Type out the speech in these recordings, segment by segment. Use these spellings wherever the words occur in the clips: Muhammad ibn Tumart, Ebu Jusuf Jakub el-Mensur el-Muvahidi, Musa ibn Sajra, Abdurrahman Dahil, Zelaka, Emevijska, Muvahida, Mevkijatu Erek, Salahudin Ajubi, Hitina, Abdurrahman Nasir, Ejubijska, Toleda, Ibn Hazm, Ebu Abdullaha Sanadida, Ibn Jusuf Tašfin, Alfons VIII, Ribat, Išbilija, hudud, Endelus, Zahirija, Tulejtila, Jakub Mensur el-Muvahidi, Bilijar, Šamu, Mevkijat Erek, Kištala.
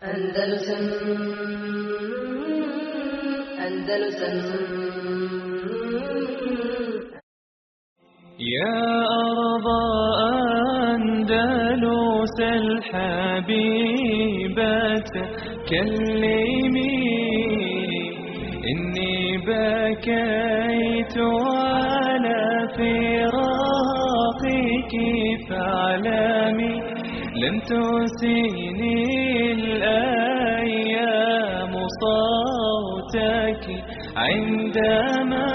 يا أرض أندلس الحبيبة كلمي إني بكيت على فراقك فاعلمي لم تنسيني الأيام صوتك عندما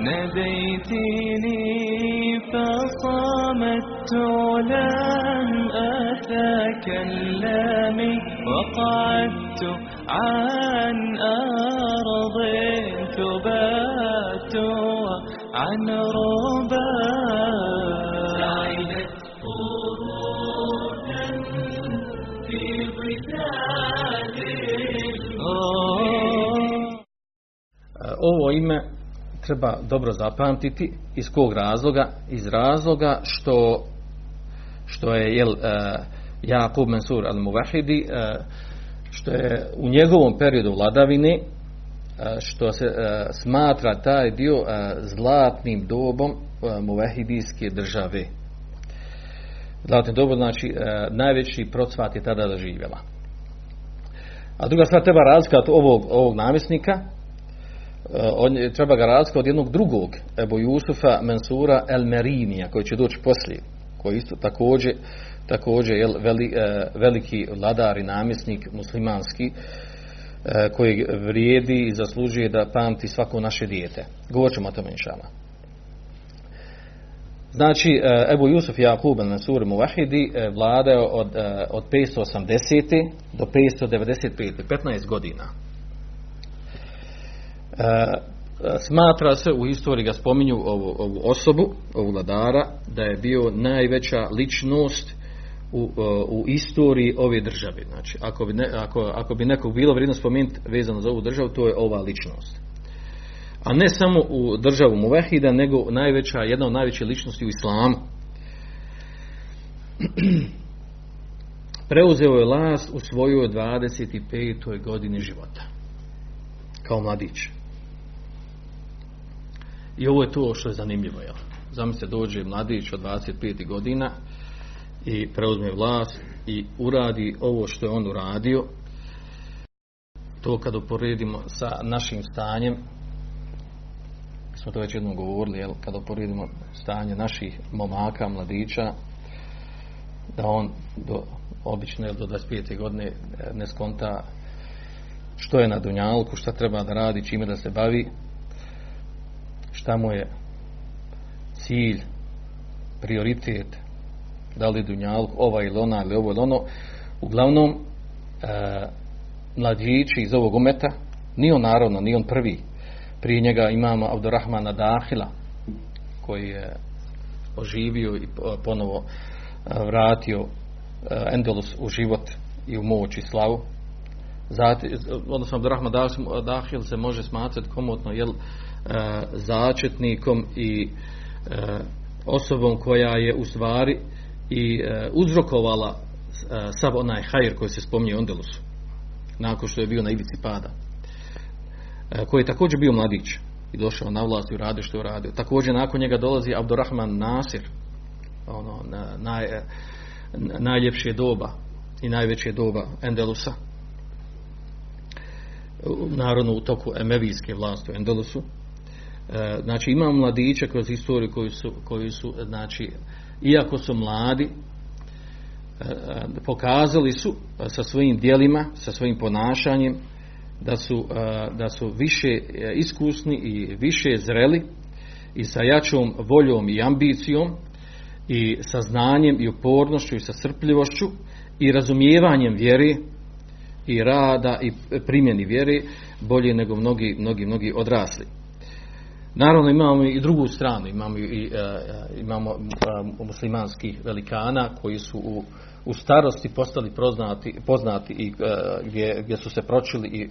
ناديتني فصمت لم أتكلم وقعدت عن أرض تبات عن ربا Ovo ime treba dobro zapamtiti. Iz kog razloga? Iz razloga što je Jakub Mensur el-Muvahidi, što je u njegovom periodu vladavine, što se smatra taj dio zlatnim dobom muvahidijske države. Zlatno doba znači najveći procvat je tada doživjela. A druga stvar, treba razlikovati ovog namjesnika, treba ga razlikovati od jednog drugog Ebu Jusufa Mensura el-Merinija, koji će doći poslije, koji isto također je veliki vladar i namjesnik muslimanski, koji vrijedi i zaslužuje da pamti svako naše dijete. Govorit ćemo o tome inšala. Znači, Ebu Jusuf Jakub el-Mensur el-Muvahidi vladao od 580. do 595. 15 godina. Smatra se, u historiji ga spominju ovu osobu, ovu vladara, da je bio najveća ličnost u istoriji ove države. Znači, ako bi nekog bilo vrijedno spomenuti vezano za ovu državu, to je ova ličnost. A ne samo u državu Muvahida, nego jedna od najvećih ličnosti u islamu. Preuzeo je vlast u svojoj 25. godini života. Kao mladić. I ovo je to što je zanimljivo. Jel? Zamislite, dođe mladić od 25. godina i preuzme vlast i uradi ovo što je on uradio. To kad uporedimo sa našim stanjem, smo to već jednom govorili, jel, kada uporedimo stanje naših momaka, mladića, da on obično do 25. godine ne skonta što je na dunjalku, šta treba da radi, čime da se bavi, šta mu je cilj, prioritet, da li dunjalku, ova ili ona, ili ovo ili ono. Uglavnom, mladići iz ovog umeta, nije on naravno, nije on prvi. Prije njega imamo Abdurrahmana Dahila, koji je oživio i ponovo vratio Endelus u život i u moć i slavu. Odnosno, Abdurrahman Dahil se može smatrati komotno začetnikom i osobom koja je u stvari i uzrokovala sav onaj hajr koji se spominje u Endelusu, nakon što je bio na ivici pada. Koji je također bio mladić i došao na vlast i uradio što je uradio. Također nakon njega dolazi Abdurrahman Nasir, najljepše doba i najveće doba Endelusa, naravno u toku Emevijske vlasti u Endelusu. Znači, imamo mladiće kroz historiju koji su znači, iako su mladi, pokazali su sa svojim djelima, sa svojim ponašanjem da su više iskusni i više zreli i sa jačom voljom i ambicijom i sa znanjem i upornošću i sa strpljivošću i razumijevanjem vjere i rada i primjeni vjere bolje nego mnogi odrasli. Naravno, imamo i drugu stranu, imamo muslimanskih velikana koji su u starosti postali poznati i gdje su se pročili i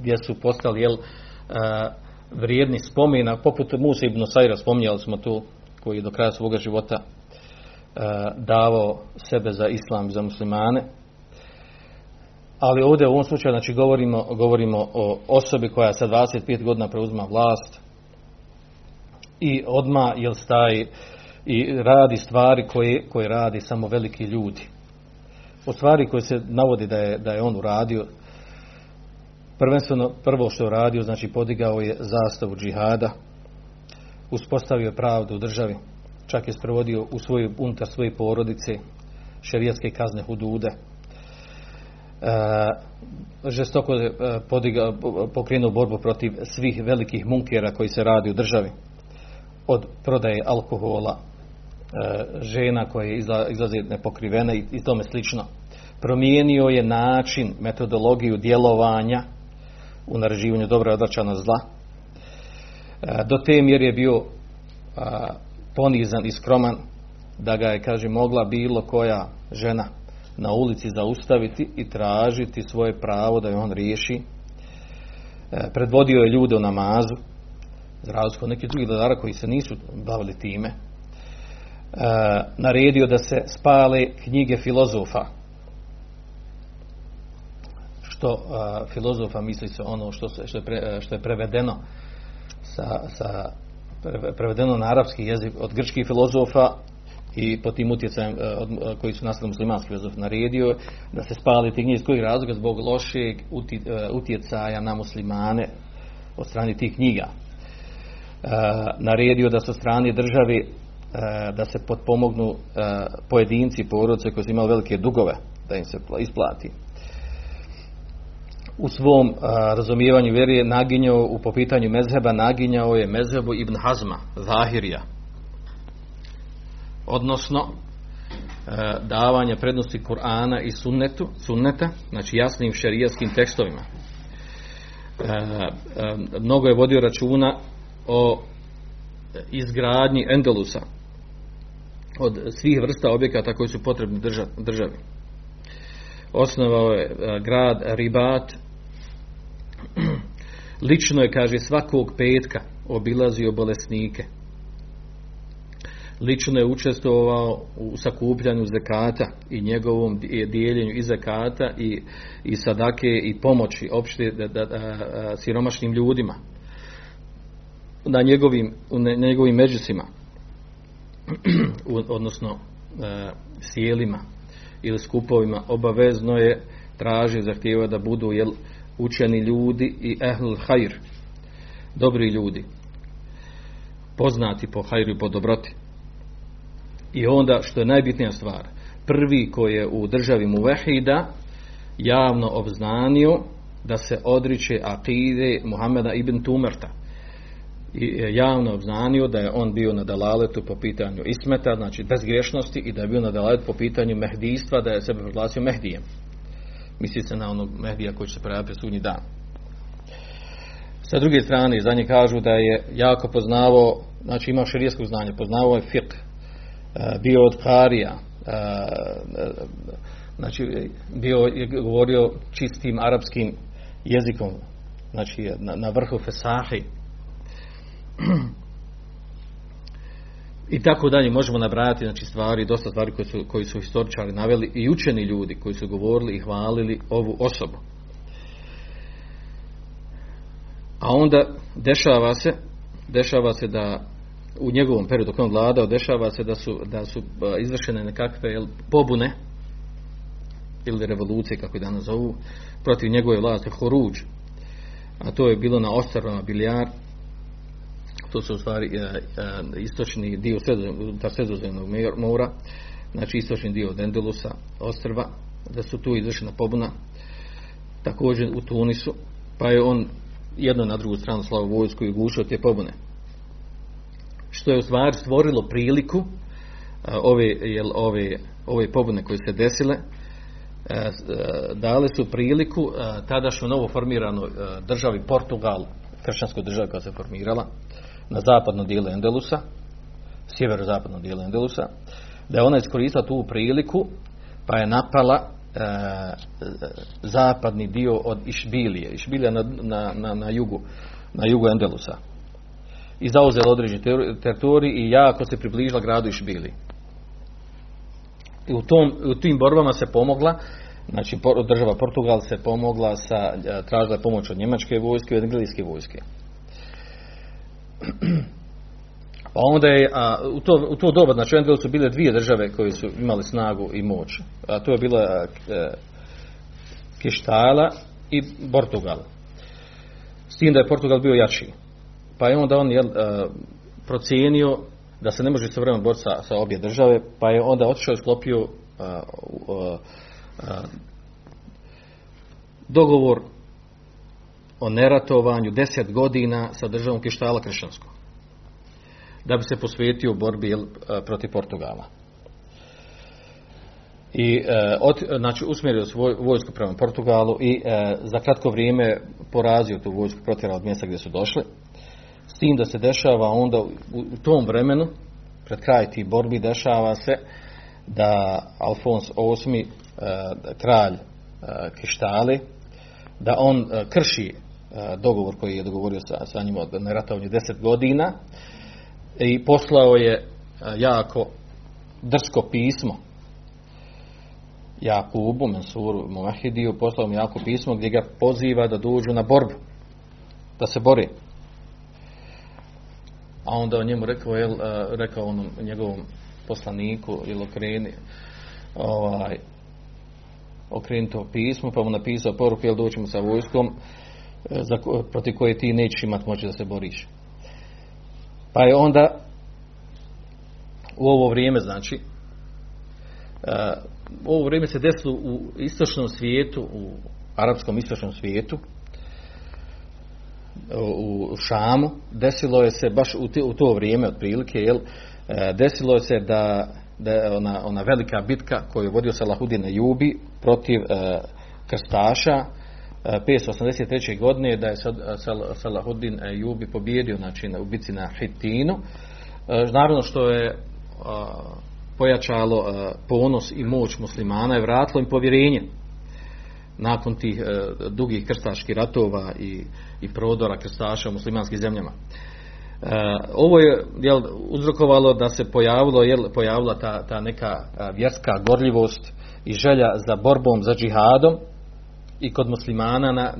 gdje su postali vrijedni spomena, poput Musa ibn Sajra, spominjali smo tu, koji je do kraja svoga života davao sebe za islam, za muslimane. ali ovdje u ovom slučaju znači, govorimo o osobi koja sa 25 godina preuzima vlast i odmah jel staje i radi stvari koje radi samo veliki ljudi. O stvari koje se navodi da je on uradio, prvenstveno prvo što je uradio, znači podigao je zastavu džihada, uspostavio pravdu u državi, čak je sprovodio unutar svoje porodice šerijatske kazne hudude, žestoko je pokrenuo borbu protiv svih velikih munkera koji se radi u državi, od prodaje alkohola, žena koje izlaze nepokrivene i tome slično. Promijenio je način, metodologiju djelovanja u naređivanju dobra i odvraćanju zla. Do te mjere je bio ponizan i skroman da ga je, kaže, mogla bilo koja žena na ulici zaustaviti i tražiti svoje pravo da je on riješi. Predvodio je ljude u namazu, za razliku od nekih drugih vladara koji se nisu bavili time. Naredio da se spale knjige filozofa, što filozofa misli se ono što je prevedeno prevedeno na arapski jezik od grčkih filozofa i po tim utjecajem koji su nastali muslimanski filozof. Naredio da se spali te knjige. Iz kojeg razloga? Zbog lošeg utjecaja na muslimane od strane tih knjiga. Naredio da se od strane države da se potpomognu pojedinci, porodice koji su imali velike dugove, da im se isplati. U svom razumijevanju vjeri je naginjao, po pitanju mezheba, naginjao je mezhebu Ibn Hazma, Zahirija. Odnosno, davanje prednosti Kur'ana i sunneta, znači jasnim šerijatskim tekstovima. Mnogo je vodio računa o izgradnji Endelusa od svih vrsta objekata koji su potrebni državi. Osnovao je grad Ribat. Lično je, kaže, svakog petka obilazio bolesnike. Lično je učestvovao u sakupljanju zekata i njegovom dijeljenju i zekata i sadake i pomoći opšte siromašnim ljudima na njegovim međusima, odnosno sjelima ili skupovima. Obavezno je tražio, zahtijeva da budu učeni ljudi i ehl hajr, dobri ljudi, poznati po hajru i po dobroti. I onda, što je najbitnija stvar, prvi koji je u državi Muvahida javno obznanio da se odriče akide Muhammada ibn Tumarta i javno obznanio da je on bio na dalaletu po pitanju ismeta, znači bezgriješnosti, i da je bio na dalaletu po pitanju mehdijstva, da je sebe proglasio mehdijem. Misli se na onog mehdija koji će se pojaviti sudnji dan. Sa druge strane, za nje kažu da je jako poznavao, znači imao šerijatsko znanje, poznavao je fiqh, bio od karija, znači bio je govorio čistim arapskim jezikom, znači na vrhu fesahi, i tako dalje. Možemo nabrajati, znači, stvari, dosta stvari koji su historičari naveli i učeni ljudi koji su govorili i hvalili ovu osobu. A onda dešava se da u njegovom periodu kada on vladao, dešava se da su izvršene nekakve pobune ili revolucije, kako je danas zovu, protiv njegove vlasti, Horuđ, a to je bilo na ostrvama Bilijar. To su u stvari istočni dio Sredozemnog mora, znači istočni dio od Endelusa, ostrva, da su tu izvršena pobuna. Također u Tunisu, pa je on jedno na drugu stranu slao vojsku i gušio te pobune, što je u stvari stvorilo priliku ove pobune koje se desile, dale su priliku tadašnju novo formiranoj državi Portugal, kršćanskoj državi koja se formirala na zapadnom dijelu Endelusa, sjeverozapadnom dijelu Endelusa, da je ona iskoristila tu priliku pa je napala zapadni dio od Išbilije. Išbilija na jugu Endelusa. I zauzela određeni teritorij i jako se približila gradu Išbiliji. I u tim borbama se pomogla Znači, država Portugal se pomogla sa, tražila pomoć od njemačke vojske i od engleske vojske. Pa onda je, u to doba, znači u Endelusu bile dvije države koje su imali snagu i moć. A to je bila Kištala i Portugal. S tim da je Portugal bio jači. Pa je onda on procijenio da se ne može istovremeno boriti sa obje države, pa je onda otišao i sklopio dogovor o neratovanju 10 godina sa državom Kištala kršćanskom, da bi se posvetio borbi protiv Portugala. I znači usmjerio svoju vojsku prema Portugalu i za kratko vrijeme porazio tu vojsku, protjerao od mjesta gdje su došli. S tim da se dešava onda u tom vremenu, pred kraj tih borbi, dešava se da Alfons VIII, kralj Kištale, da on krši dogovor koji je dogovorio sa njima od neratavnje 10 godina i poslao je jako drsko pismo Jakubu Mensuru Muvahidiju, poslao mu jako pismo gdje ga poziva da dođu na borbu, da se bori. A onda on njemu rekao onom njegovom poslaniku ili okreni to pismo, pa mu napisao poruku, jel doći mu sa vojskom protiv koje ti nećeš imati moći da se boriš. Pa je onda u ovo vrijeme, znači u ovo vrijeme se desilo u istočnom svijetu, u arapskom istočnom svijetu, u Šamu, desilo je se baš u to vrijeme otprilike, desilo je se da je ona velika bitka koju je vodio Salahudin Ajubi protiv krstaša 583. godine, da je Salahudin Ajubi pobjedio, znači, u bitci na Hitinu, naravno što je pojačalo ponos i moć muslimana i vratilo im povjerenje nakon tih dugih krstaških ratova i prodora krstaša u muslimanskim zemljama. Ovo je uzrokovalo da se pojavila ta neka vjerska gorljivost i želja za borbom, za džihadom i kod muslimana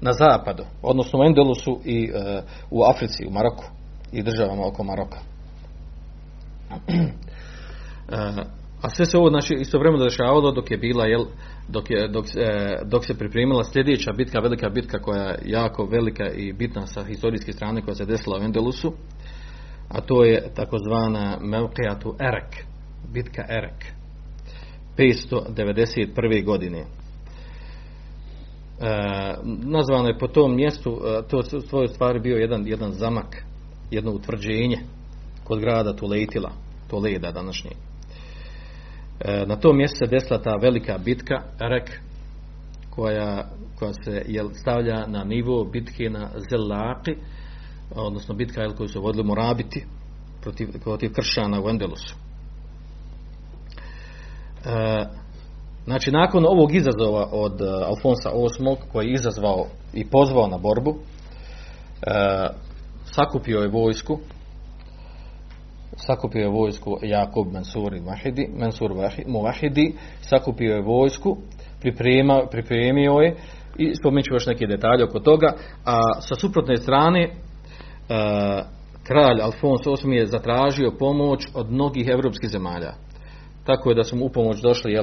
na zapadu, odnosno u Endelusu i u Africi, u Maroku i državama oko Maroka. A sve se ovo, znači, istovremeno dešavalo dok je bila dok se pripremila sljedeća bitka, velika bitka koja je jako velika i bitna sa historijske strane, koja se desila u Endelusu, a to je takozvana Mevkijatu Erek, bitka Erek 591. godine. Nazvano je po tom mjestu, to je u svojoj stvari bio jedan zamak, jedno utvrđenje kod grada Tulejtila, Toleda današnji. Na tom mjestu se desila ta velika bitka Erek, koja se stavlja na nivo bitke na Zelaki, odnosno bitka koju su vodili Morabiti protiv kršćana u Endelusu. Znači, nakon ovog izazova od Alfonsa VIII, koji je izazvao i pozvao na borbu, sakupio je vojsku Jakub Mensur Muvahidi, sakupio je vojsku, pripremio je, i spomenut ću još neke detalje oko toga. A sa suprotne strane, kralj Alfons VIII je zatražio pomoć od mnogih evropskih zemalja. Tako je da su mu u pomoć došli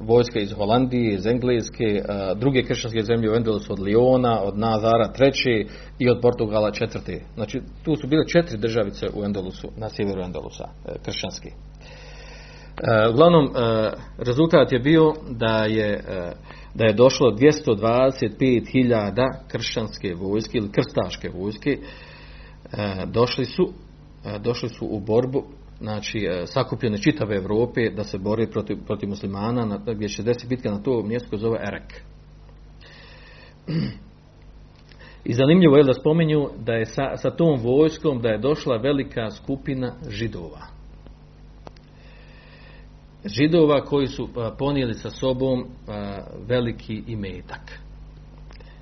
vojske iz Holandije, iz Engleske, druge kršćanske zemlje u Endelusu, od Liona, od Nazara III i od Portugala IV. Znači, tu su bile 4 državice u Endelusu, na sjeveru Endelusa, kršćanski. Uglavnom, rezultat je bio da je došlo 225.000 kršćanske vojske ili krstaške vojske, došli su u borbu, znači sakupljene čitave Europe da se bore protiv muslimana, gdje će desiti bitka na to mjesto koje zove Erek. I zanimljivo je da spominju da je sa tom vojskom da je došla velika skupina židova koji su ponijeli sa sobom veliki imetak.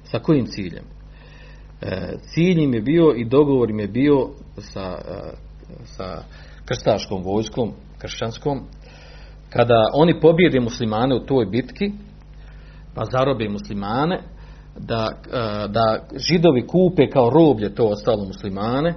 Sa kojim ciljem? Cilj im je bio i dogovor im je bio sa krstaškom vojskom, kršćanskom, kada oni pobjede muslimane u toj bitki, pa zarobe muslimane, da židovi kupe kao roblje to ostalo muslimane,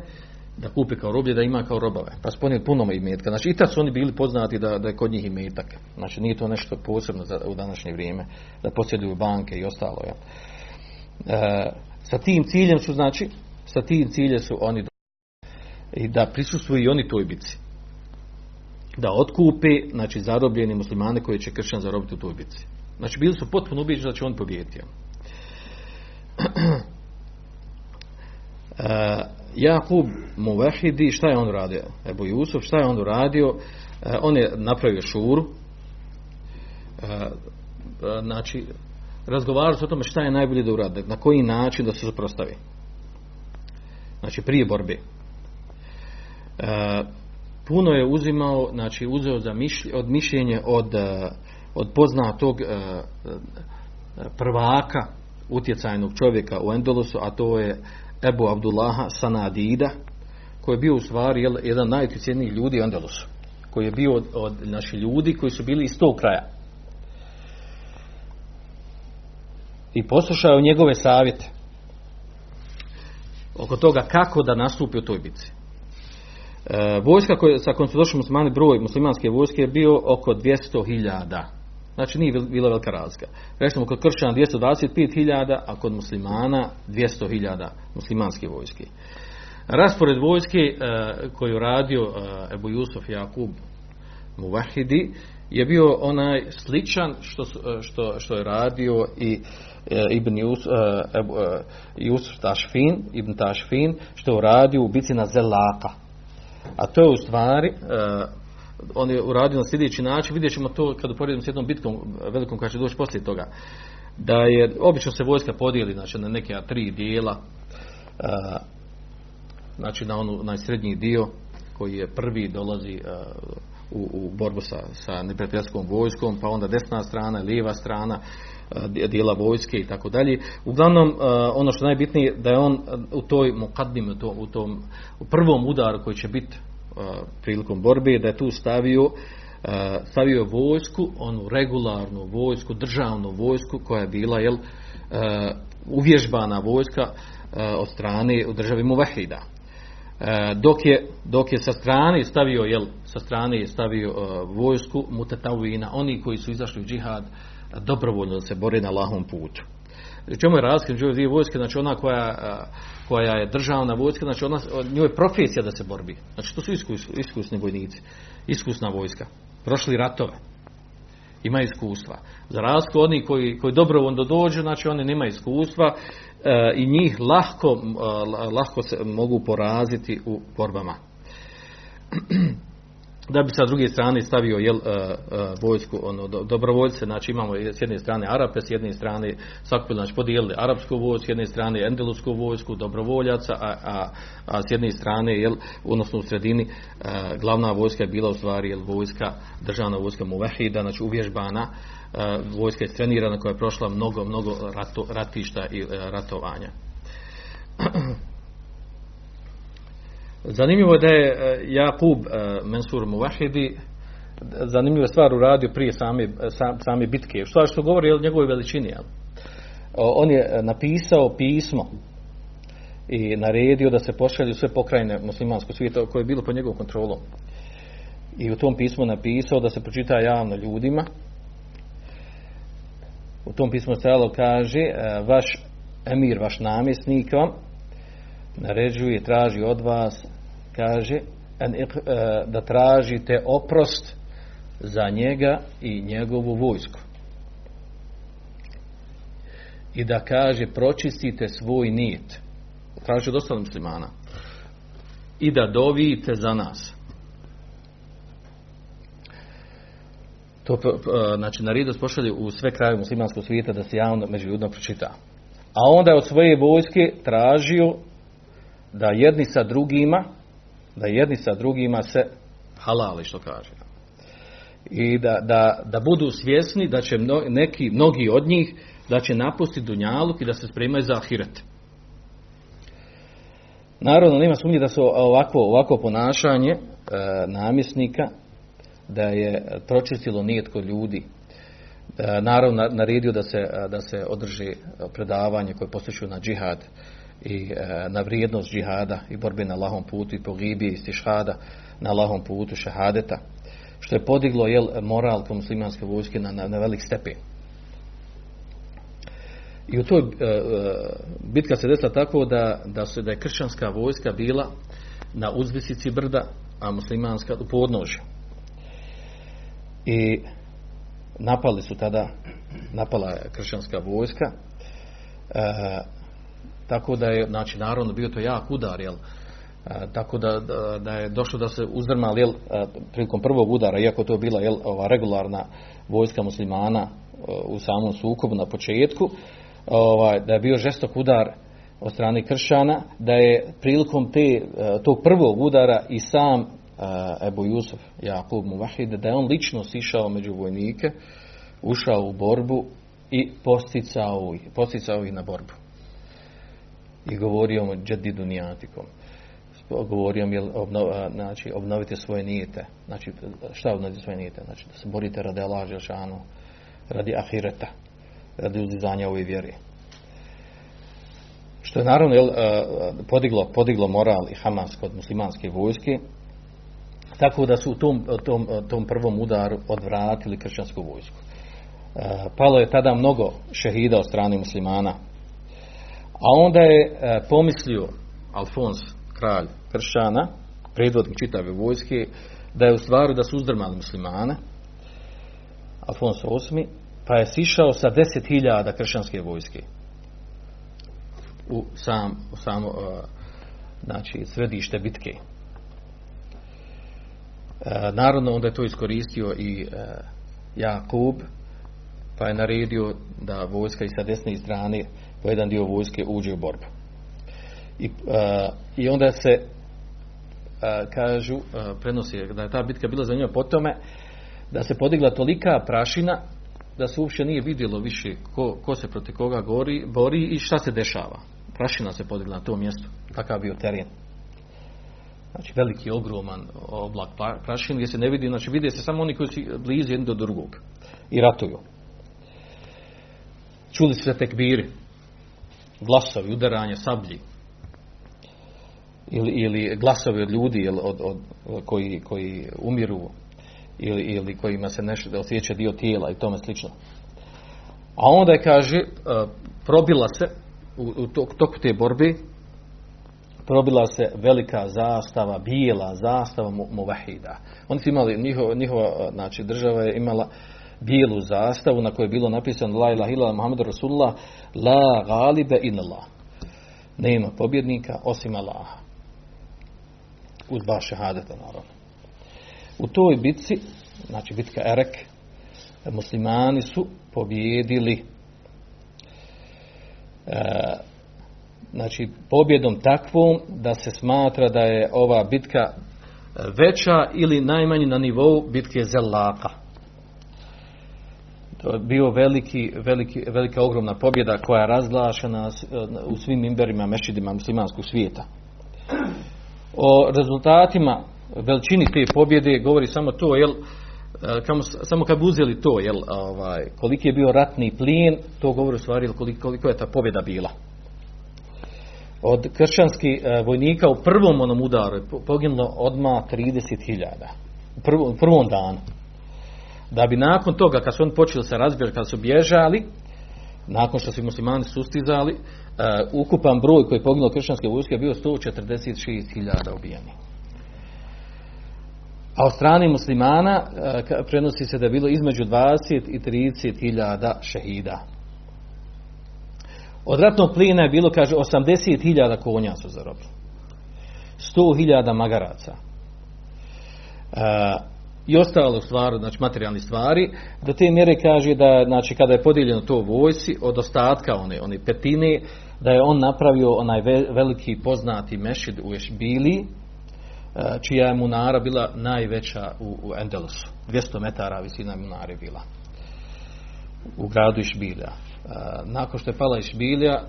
da kupe kao roblje, da ima kao robove. Pa spominje puno imetka. Znači i tad su oni bili poznati da je kod njih imetak. Znači nije to nešto posebno u današnje vrijeme, da posjeduju banke i ostalo. Ja. Sa tim ciljem su, znači, sa tim ciljem su oni i da prisustvuju i oni toj bitci. Da otkupe, znači, zarobljeni muslimane koje će kršćan zarobiti u toj bitci. Znači bili su potpuno ubijeđeni da će on pobijediti. Jakub Muvahidi, šta je on radio? Ebu Jusuf, šta je on radio? On je napravio šuru. Znači, razgovarali su o tome šta je najbolje da urade, na koji način da se suprotstavi. Znači, prije borbe. Puno je uzimao, znači, uzeo za mišljenje od poznatog prvaka, utjecajnog čovjeka u Endelusu, a to je Ebu Abdullaha Sanadida, koji je bio u stvari jedan najutjecajnijih ljudi u Endelusu, koji je bio od naših ljudi koji su bili iz tog kraja. I poslušao njegove savjete oko toga kako da nastupi u toj bitci. Vojska sa kojom su došli muslimani, broj muslimanske vojske je bio oko 200.000. Znači nije bila velika razlika. Rečemo kod kršćana 225.000, a kod muslimana 200.000 muslimanske vojske. Raspored vojske koju radio Ebu Jusuf Jakub Muvahidi je bio onaj sličan što je radio i Ibn Jusuf Tašfin, Ibn Tašfin, što je radio u bitci na Zelaka. A to je u stvari, on je uradio na sljedeći način, vidjet ćemo to kada uporedimo s jednom bitkom velikom koja će doći poslije toga, da je, obično se vojska podijeli, znači, na neke tri dijela, znači na srednji dio koji je prvi dolazi u borbu sa neprijateljskom vojskom, pa onda desna strana, lijeva strana dijela vojske i tako dalje. Uglavnom, ono što je najbitnije da je on u toj muqaddim, u prvom udaru koji će biti prilikom borbe, da je tu stavio vojsku, onu regularnu vojsku, državnu vojsku koja je bila uvježbana vojska od strane u državi Muvahida. Dok je sa strane stavio vojsku mutatavina, oni koji su izašli u džihad dobrovoljno da se bore na Allahovom putu. U čemu je razlika između dvije vojske? Znači ona koja je državna vojska, znači njoj je profesija da se borbi. Znači to su iskusni vojnici, iskusna vojska, prošli ratove, ima iskustva. Za razliku oni koji dobrovoljno dođu, znači oni nema iskustva i njih lahko se mogu poraziti u borbama. Da bi sa druge strane stavio vojsku, dobrovoljce, znači imamo s jedne strane Arape, s jedne strane svakopili, znači podijelili arapsku vojsku, s jedne strane endelusku vojsku, dobrovoljaca, a s jedne strane, odnosno u sredini, glavna vojska je bila u stvari državna vojska Muvahida, znači uvježbana, vojska je trenirana koja je prošla mnogo ratišta i ratovanja. Zanimljivo je da je Jakub Mensur Muvahidi zanimljiva stvar uradio prije same bitke. Što govori o njegovoj veličini. On je napisao pismo i naredio da se pošalju sve pokrajine muslimanskog svijeta koje je bilo pod njegovom kontrolom. I u tom pismu napisao da se pročita javno ljudima. U tom pismu stajalo, kaže, vaš emir, vaš namjesnik vam naređuje, traži od vas, kaže, da tražite oprost za njega i njegovu vojsku i da, kaže, pročistite svoj nijet, traži od ostalih muslimana, i da dovijete za nas. To, znači, naredio pošalje u sve krajeve muslimanskog svijeta da se javno među ljudima pročita. A onda je od svoje vojske tražio da jedni sa drugima se halali, što kaže. I da budu svjesni da će mnogi od njih da će napustiti dunjaluk i da se spremaju za ahiret. Naravno, nema sumnje da su ovako ponašanje namjesnika da je pročistilo nijet kod ljudi. Naravno, naredio da se održi predavanje koje posjećuju na džihad i na vrijednost džihada i borbe na Allahom putu i pogibije i stišhada na Allahom putu šehadeta, što je podiglo moral po muslimanske vojske na velik stepen. I u toj bitka se desila tako da je kršćanska vojska bila na uzvisici brda, a muslimanska u podnožju. I napala je kršćanska vojska, tako da je, znači, naravno bio to jak udar, jel? Tako da je došlo da se uzdrmali, jel, prilikom prvog udara, iako to je bila, jel, ova regularna vojska muslimana u samom sukobu na početku, da je bio žestok udar od strane kršćana, da je prilikom tog prvog udara i sam Ebu Jusuf, Jakub Muvahidi, da je on lično sišao među vojnike, ušao u borbu i posticao ih na borbu. I govorio mu džedidu nijatikom. Govorio mu, znači, obnovite svoje nijete. Znači, šta obnovite svoje nijete? Znači, da se borite radi Allah dželešanu, radi ahireta, radi uzdizanja ove vjere. Što je naravno podiglo moral i Hamas kod muslimanske vojske, tako da su u tom prvom udaru odvratili kršćansku vojsku. Palo je tada mnogo šehida od strane muslimana. A onda je pomislio Alfons, kralj kršćana, predvodnik čitave vojske, da je u stvari da su uzdrmali muslimane, Alfons VIII, pa je sišao sa 10.000 kršćanske vojske u samo znači, središte bitke. Naravno, onda je to iskoristio i Jakub, pa je naredio da vojska i sa desne strane po jedan dio vojske uđe u borbu. I onda se kažu, prenosi da je ta bitka bila zanimljiva po tome da se podigla tolika prašina da se uopće nije vidjelo više ko se protiv koga bori i šta se dešava. Prašina se podigla na tom mjestu, takav bio teren. Znači, veliki, ogroman oblak prašine gdje se ne vidi, znači vide se samo oni koji su blizu jedni do drugog i ratuju. Čuli se tekbiri, glasovi, udaranje sablji ili glasovi od ljudi koji umiru ili kojima se nešto osjeća dio tijela i tome slično. A onda je, kaže, probila se u toku te borbe, probila se velika zastava, bijela zastava Muvahida. Oni su imali, njihova, znači, država je imala bijelu zastavu na kojoj je bilo napisano La ilaha illallah Muhammedur Rasulullah, La galibe illallah. Nema pobjednika osim Allaha. Uz dva šehadeta, naravno. U toj bitci, znači bitka Erek, muslimani su pobjedili. Znači, pobjedom takvom da se smatra da je ova bitka veća ili najmanje na nivou bitke Zelaka. To je bio velika ogromna pobjeda koja je razglašena u svim minberima, mešidima muslimanskog svijeta. O rezultatima, veličini te pobjede govori samo to, samo kad bi uzeli to, koliki je bio ratni plijen, to govori u stvari koliko je ta pobjeda bila. Od kršćanskih vojnika u prvom onom udaru je poginulo odmah 30.000 u prvom danu. Da bi nakon toga, kad su oni počeli se razbježati, kad su bježali, nakon što su muslimani sustizali, ukupan broj koji je poginulo kršćanske vojske je bio 146.000 ubijeni. A od strane muslimana prenosi se da je bilo između 20 i 30.000 šehida. Od ratnog plina je bilo, kaže, 80.000 konja su zarobili, 100.000 magaraca i ostalo stvari, znači materijalne stvari, do te mjere, kaže, da, znači, kada je podijeljeno to vojsi od ostatka one petine, da je on napravio onaj veliki poznati mešid u Ejubijskoj, čija je munara bila najveća u Endelusu, 200 metara visina munare bila u gradu Ejubijska. Nakon što je pala Ejubijska,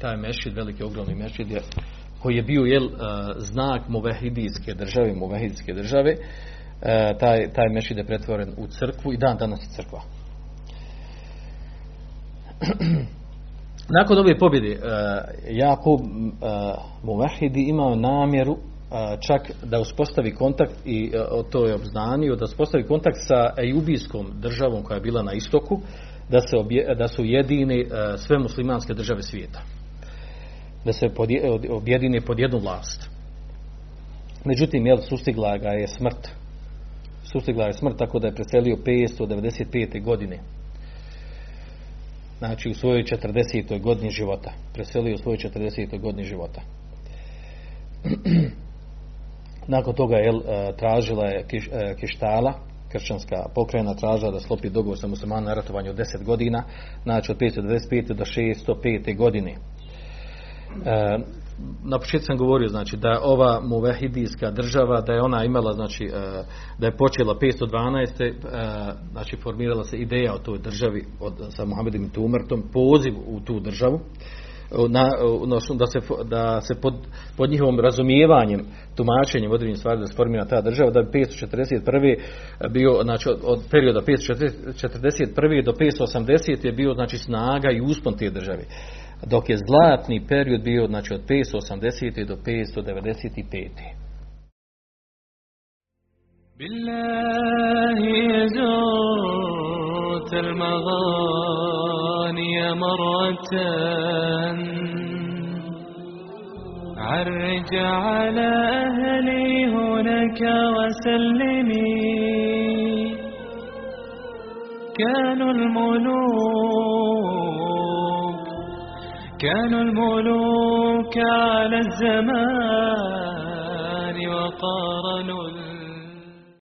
taj mešid, veliki ogromni mešid, koji je bio znak Muvahidijske države, taj mešid je pretvoren u crkvu i dan danas je crkva. Nakon ove pobjede Jakub Muvahidi imao namjeru čak da uspostavi kontakt, i to je obznanio, da uspostavi kontakt sa Ejubijskom državom koja je bila na istoku, da su jedini sve muslimanske države svijeta, da se objedine pod jednu vlast. Međutim, sustigla ga je smrt. Tako da je preselio 595. godine. Znači, u svojoj 40. godini života. Nakon toga tražila je Kištala, kršćanska pokrajina, tražila da sklopi dogovor sa muslimanima na ratovanju od 10 godina, znači od 595. do 605. godine. Na početku sam govorio, znači, da ova muvahidijska država, da je ona imala, znači, da je počela 512. Znači, formirala se ideja o toj državi sa Muhammad ibn Tumartom, poziv u tu državu, da se pod njihovom razumijevanjem, tumačenjem određenih stvari da se formira ta država, da bi 541. bio, znači, od perioda 541. do 580. je bio, znači, snaga i uspon te države, dok je zlatni period bio, znači, od 580. do 595. Billahi yazut al-maghani maratan arj ala ahli hunaka wasallimi kanu al-muluk كانوا الملوك على الزمان وقارنوا